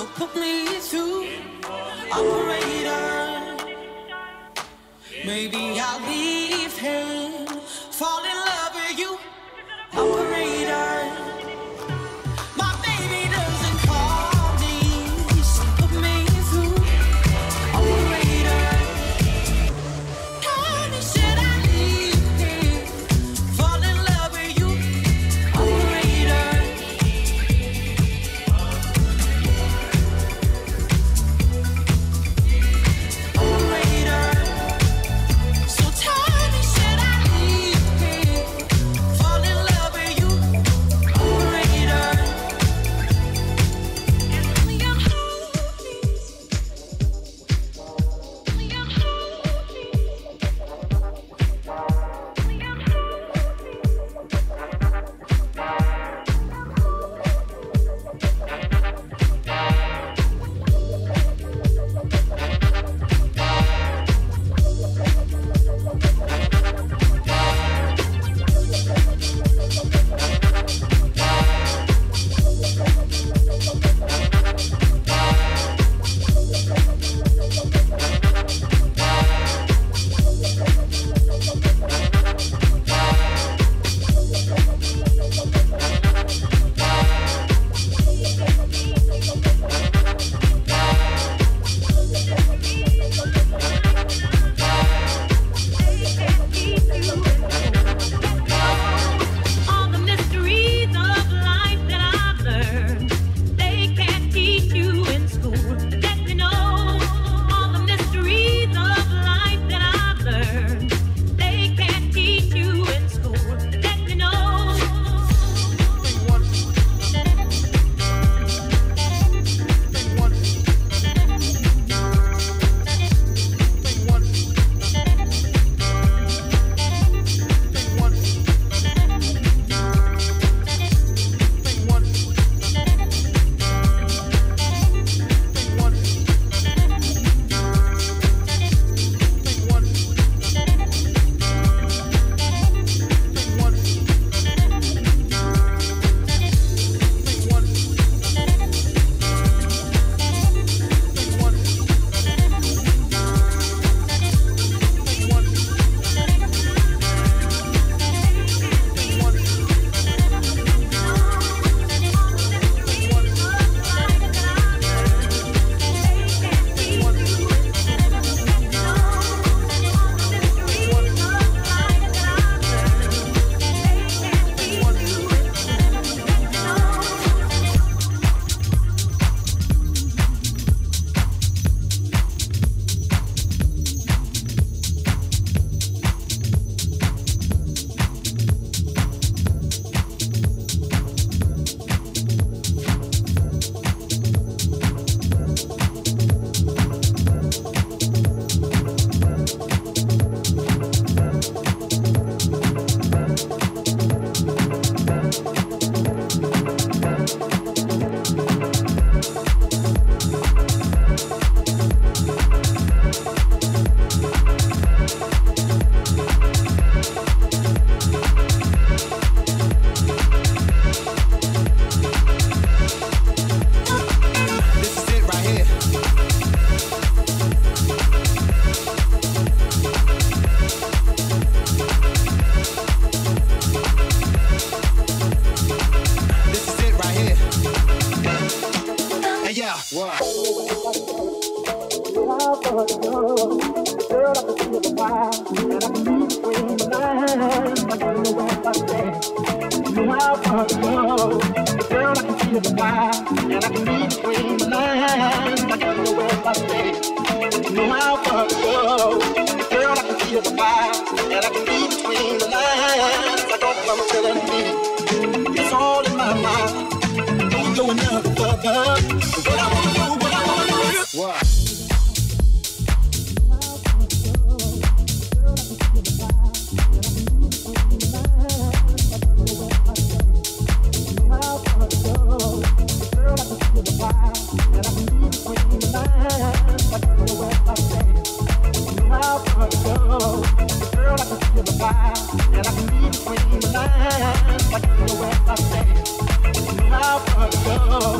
So put me through, operator. Maybe I'll leave him, fall in love with you, operator. Girl,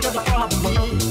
there's a problem.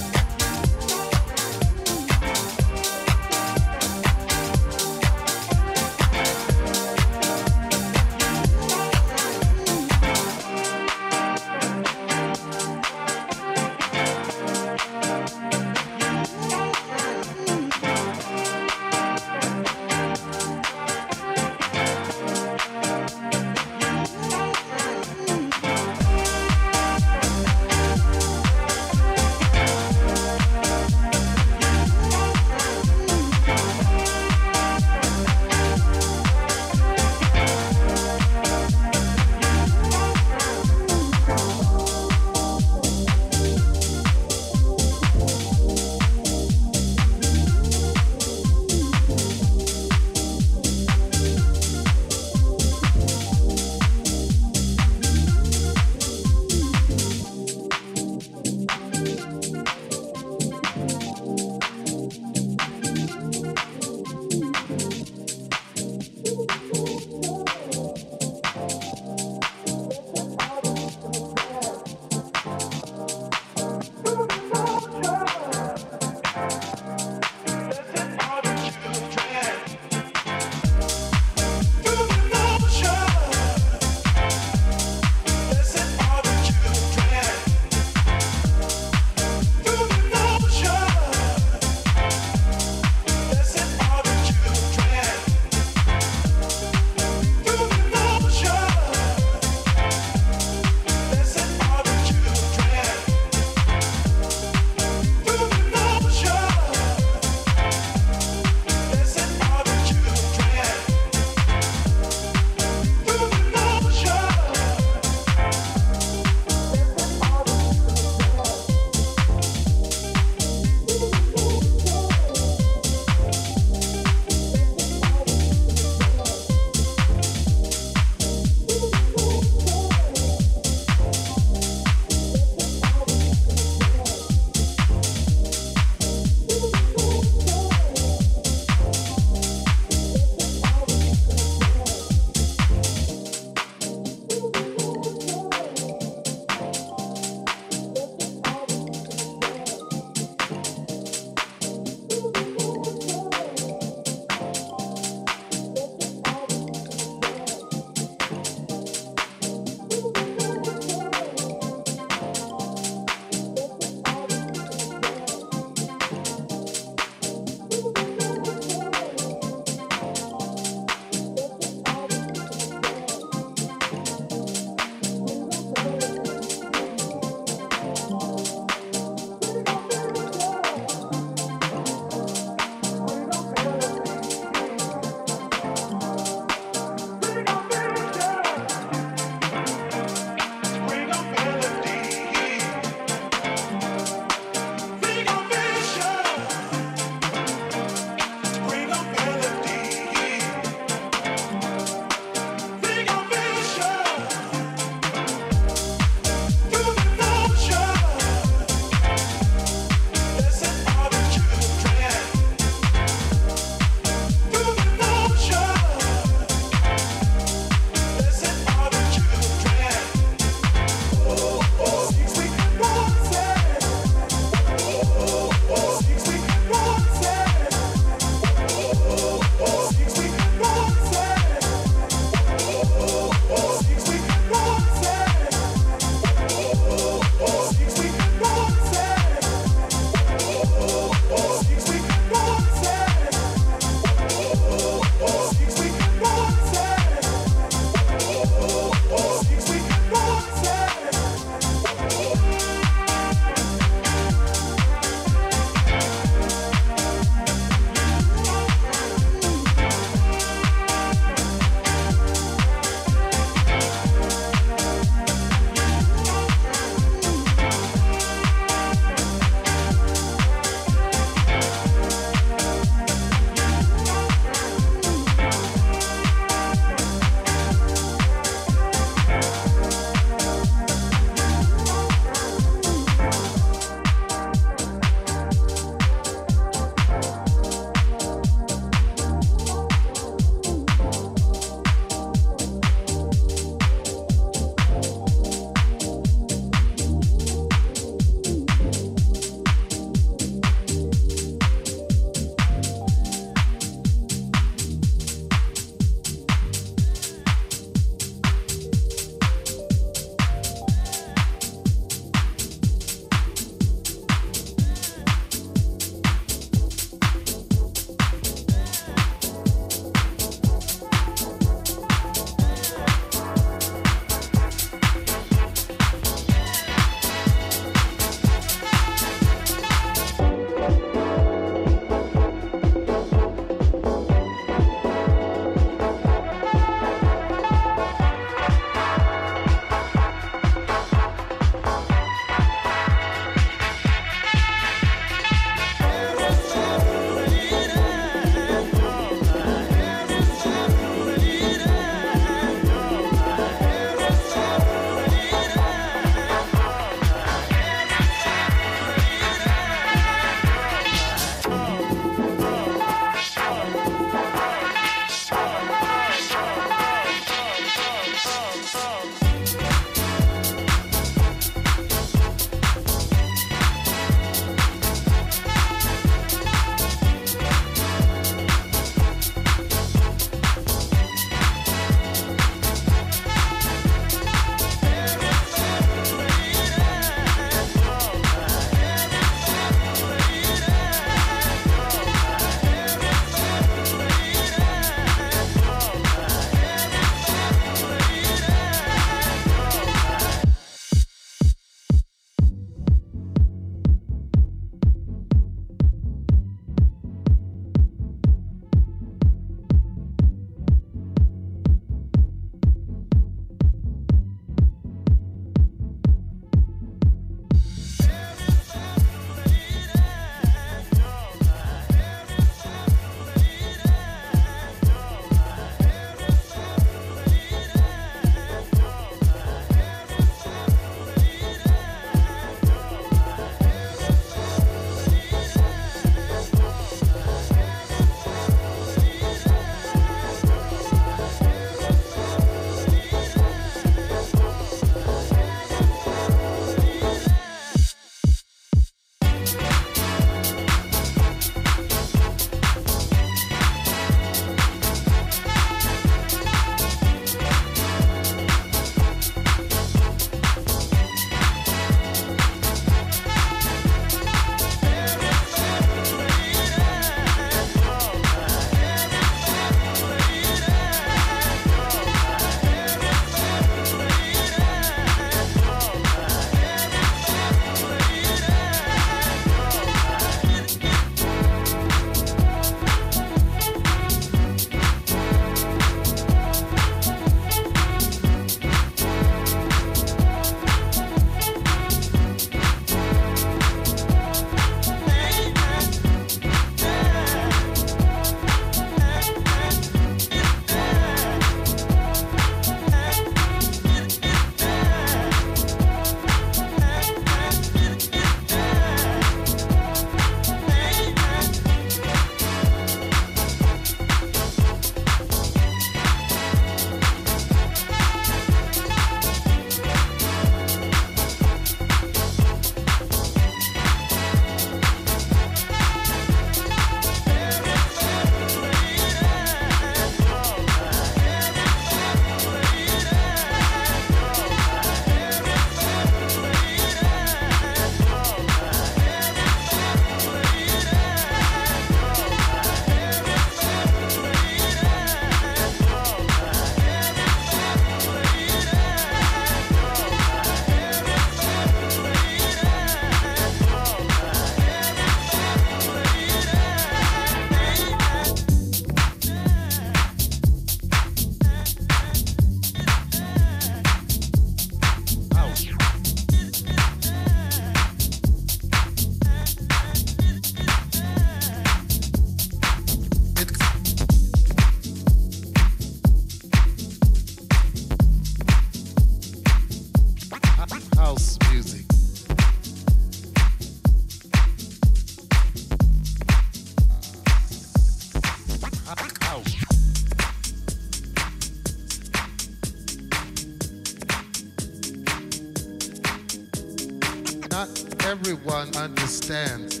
can't understand.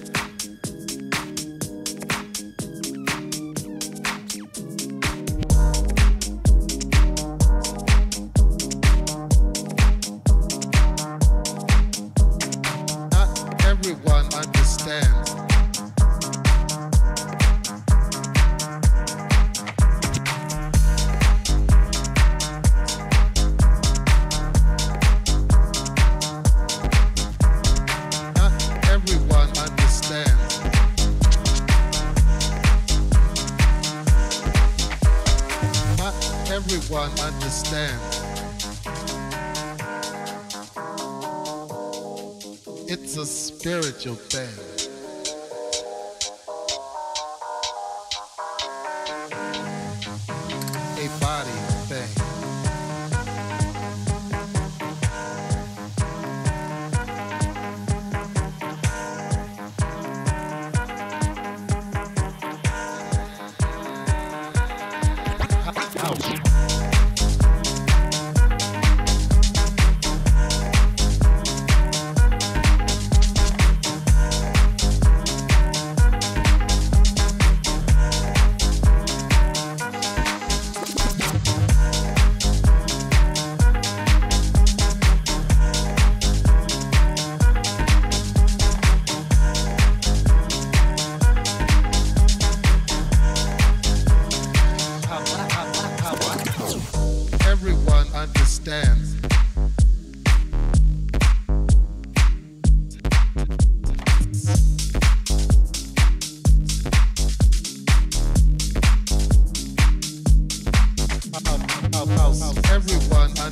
Not everyone understands. Everyone understands. It's a spiritual thing. A body thing.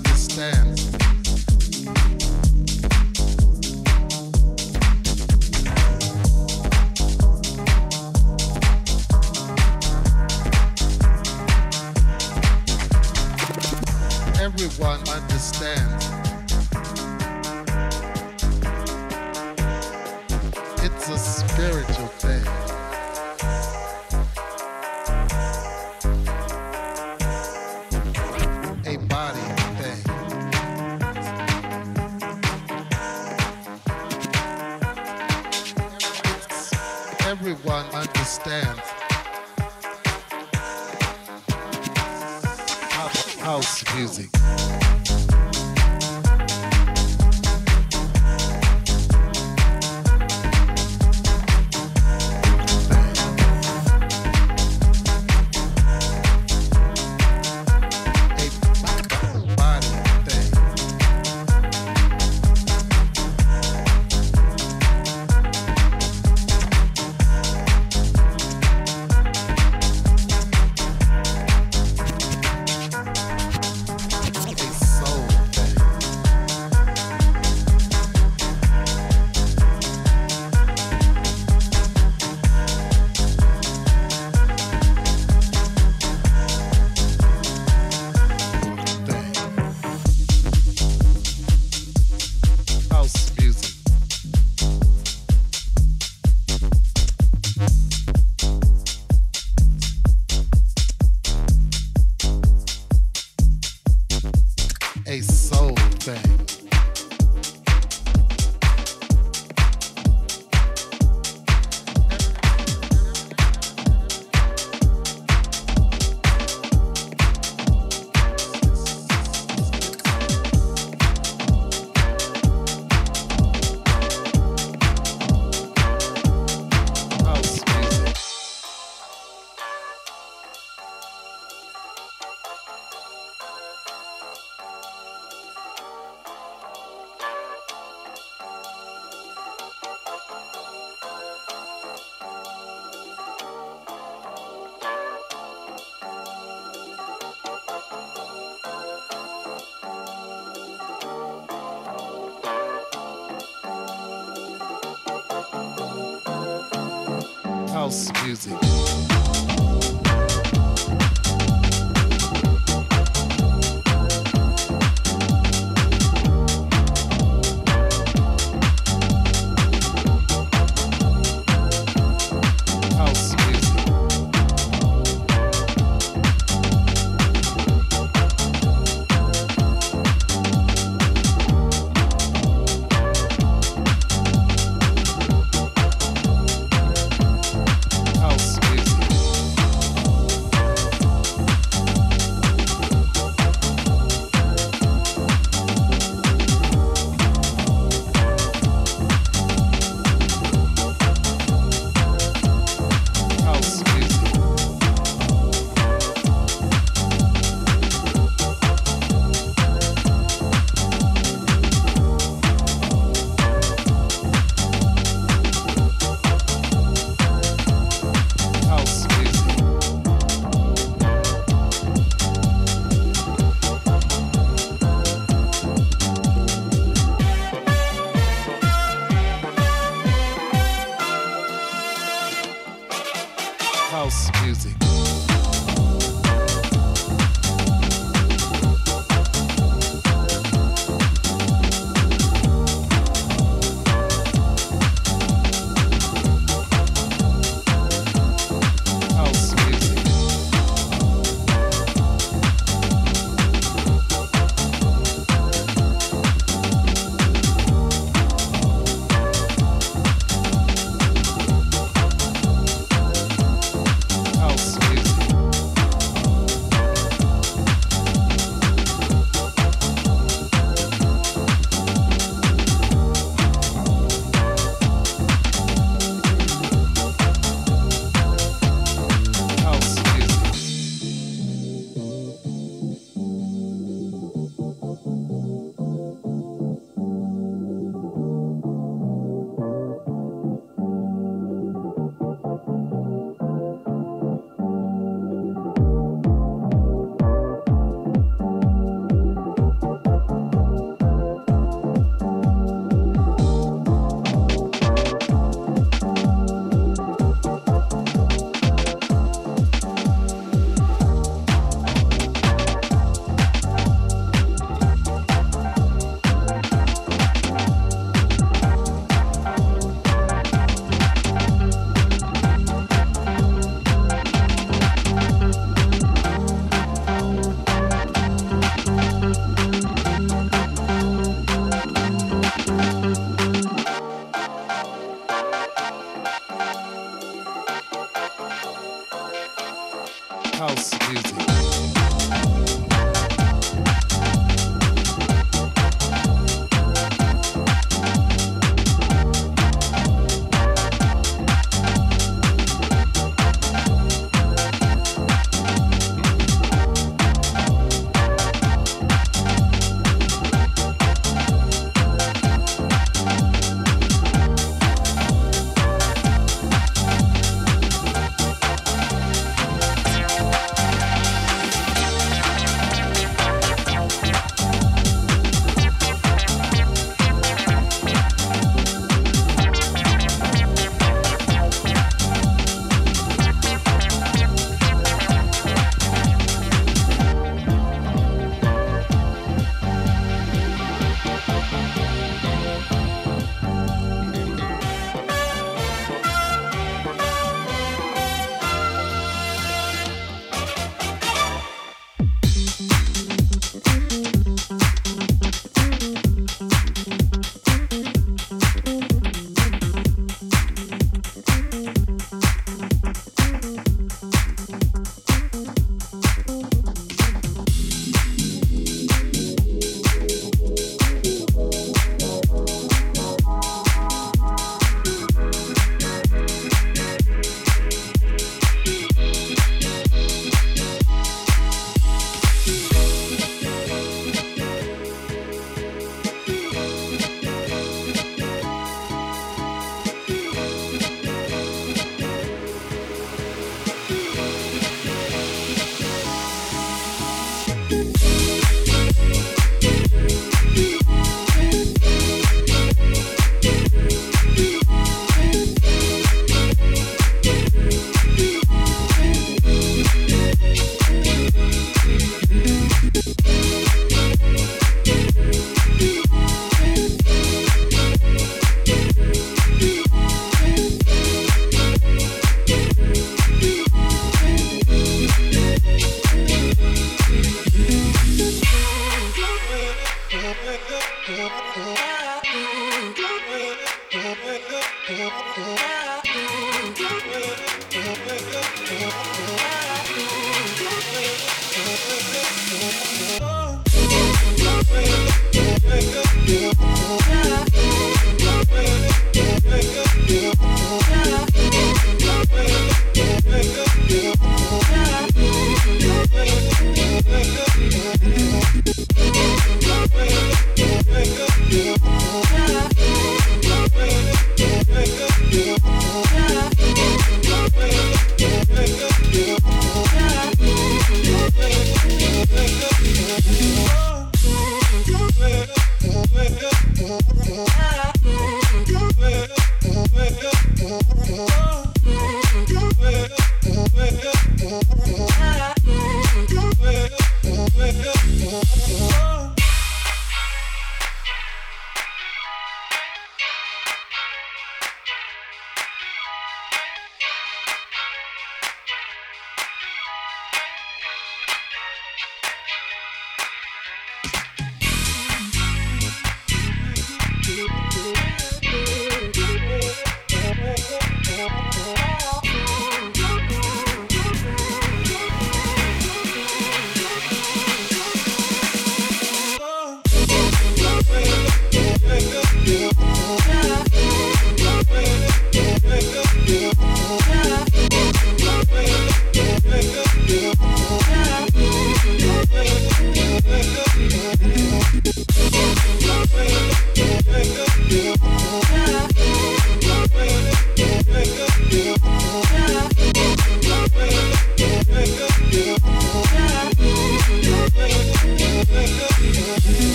Everyone understands. Everyone understands. Everyone understands. It's a spiritual thing. A body thing. Everyone understands. House music. A soul thing. House music. house music. House music.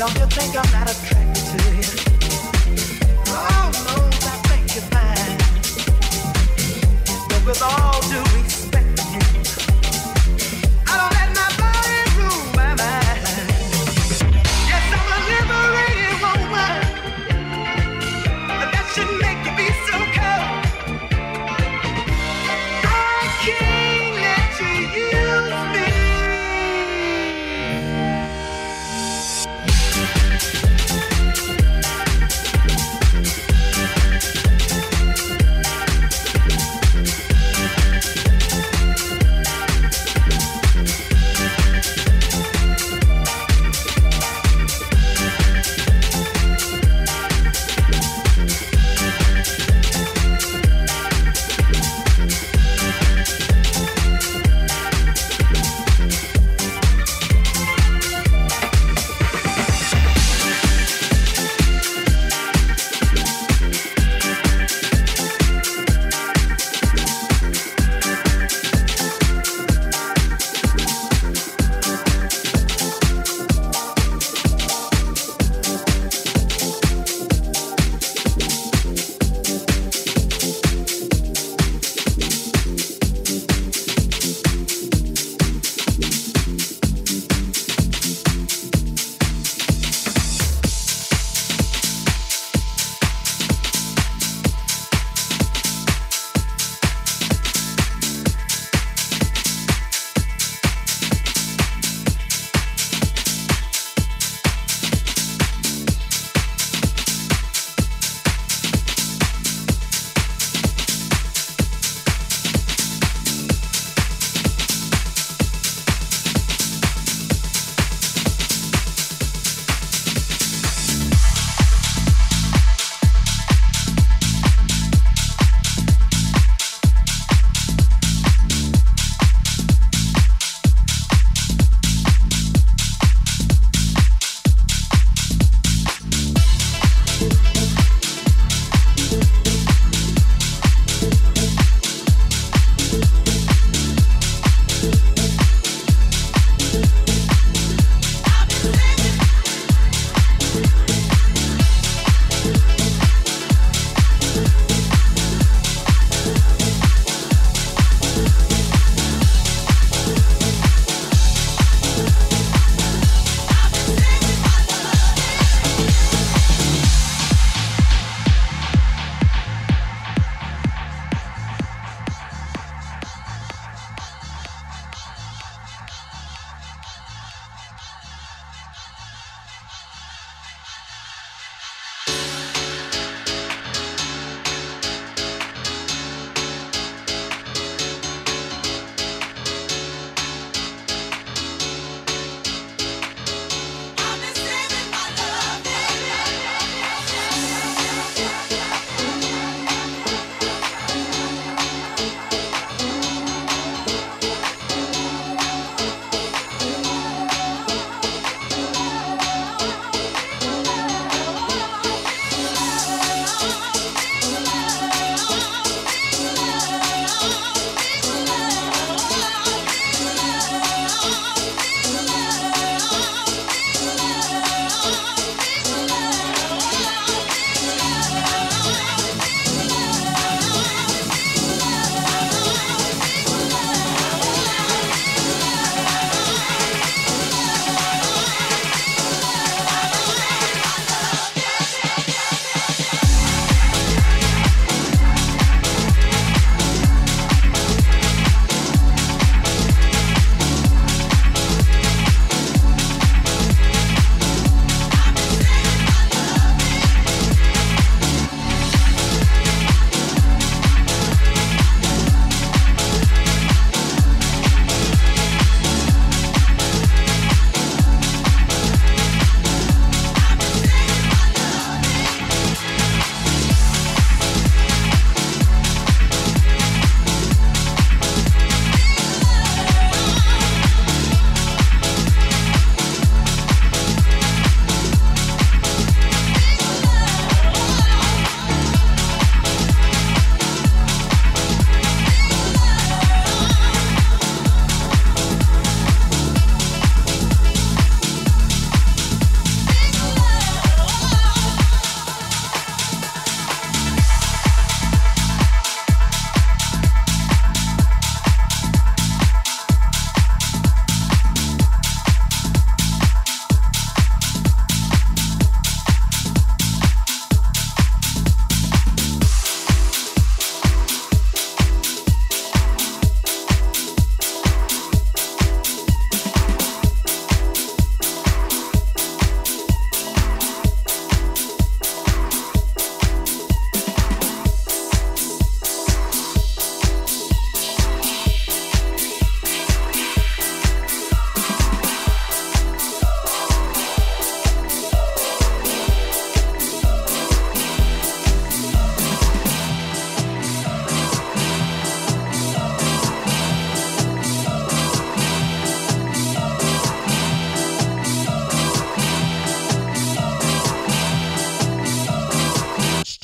Don't you think I'm not attracted to you? Oh, no, I think you're fine. But with all due respect to you, I don't let my body rule my mind. Yes, I'm a liberated woman, but that should make you be so cold. I can't let you use me.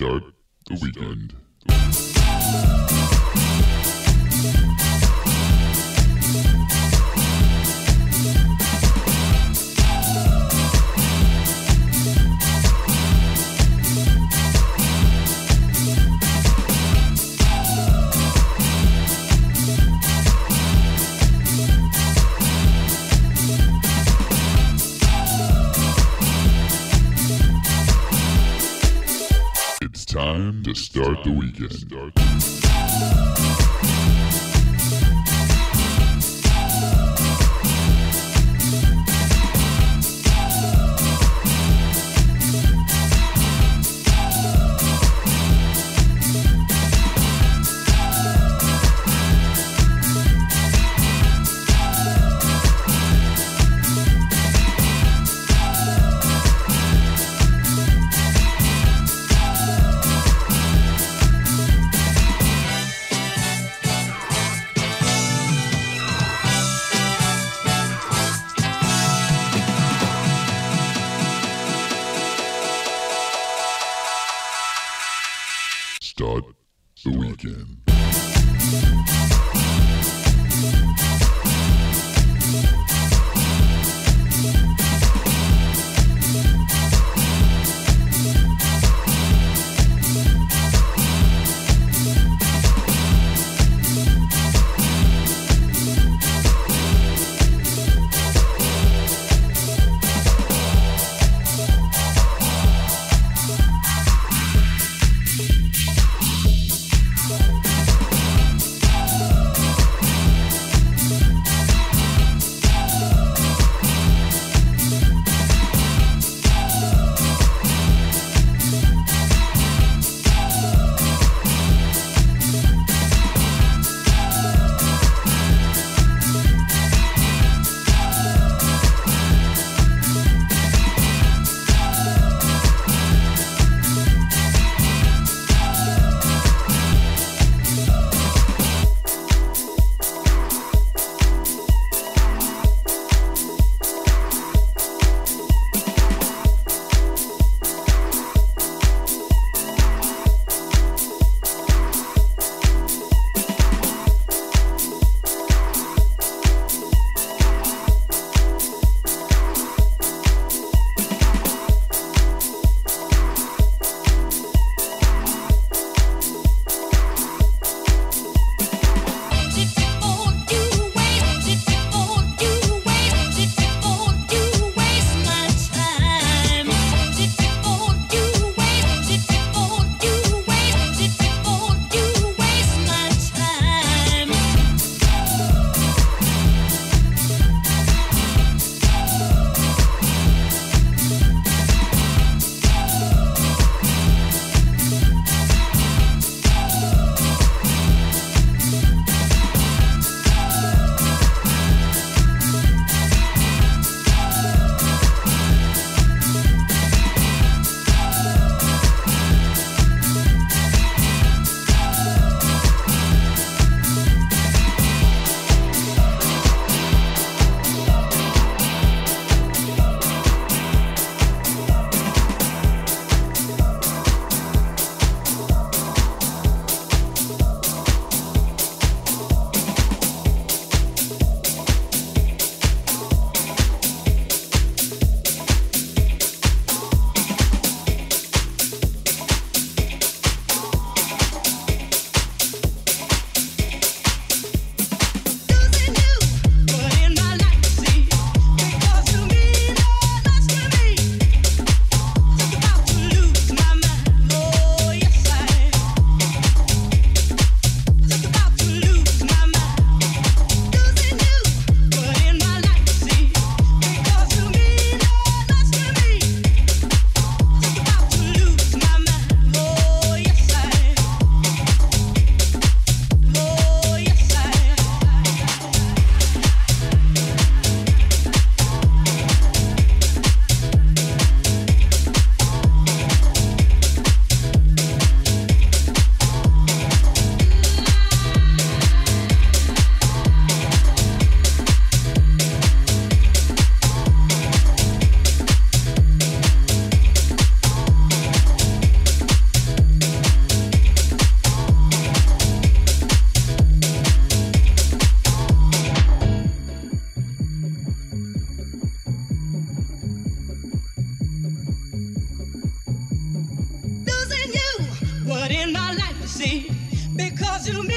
start the weekend. Time to start the weekend. Start the weekend. in my life, you see, because you made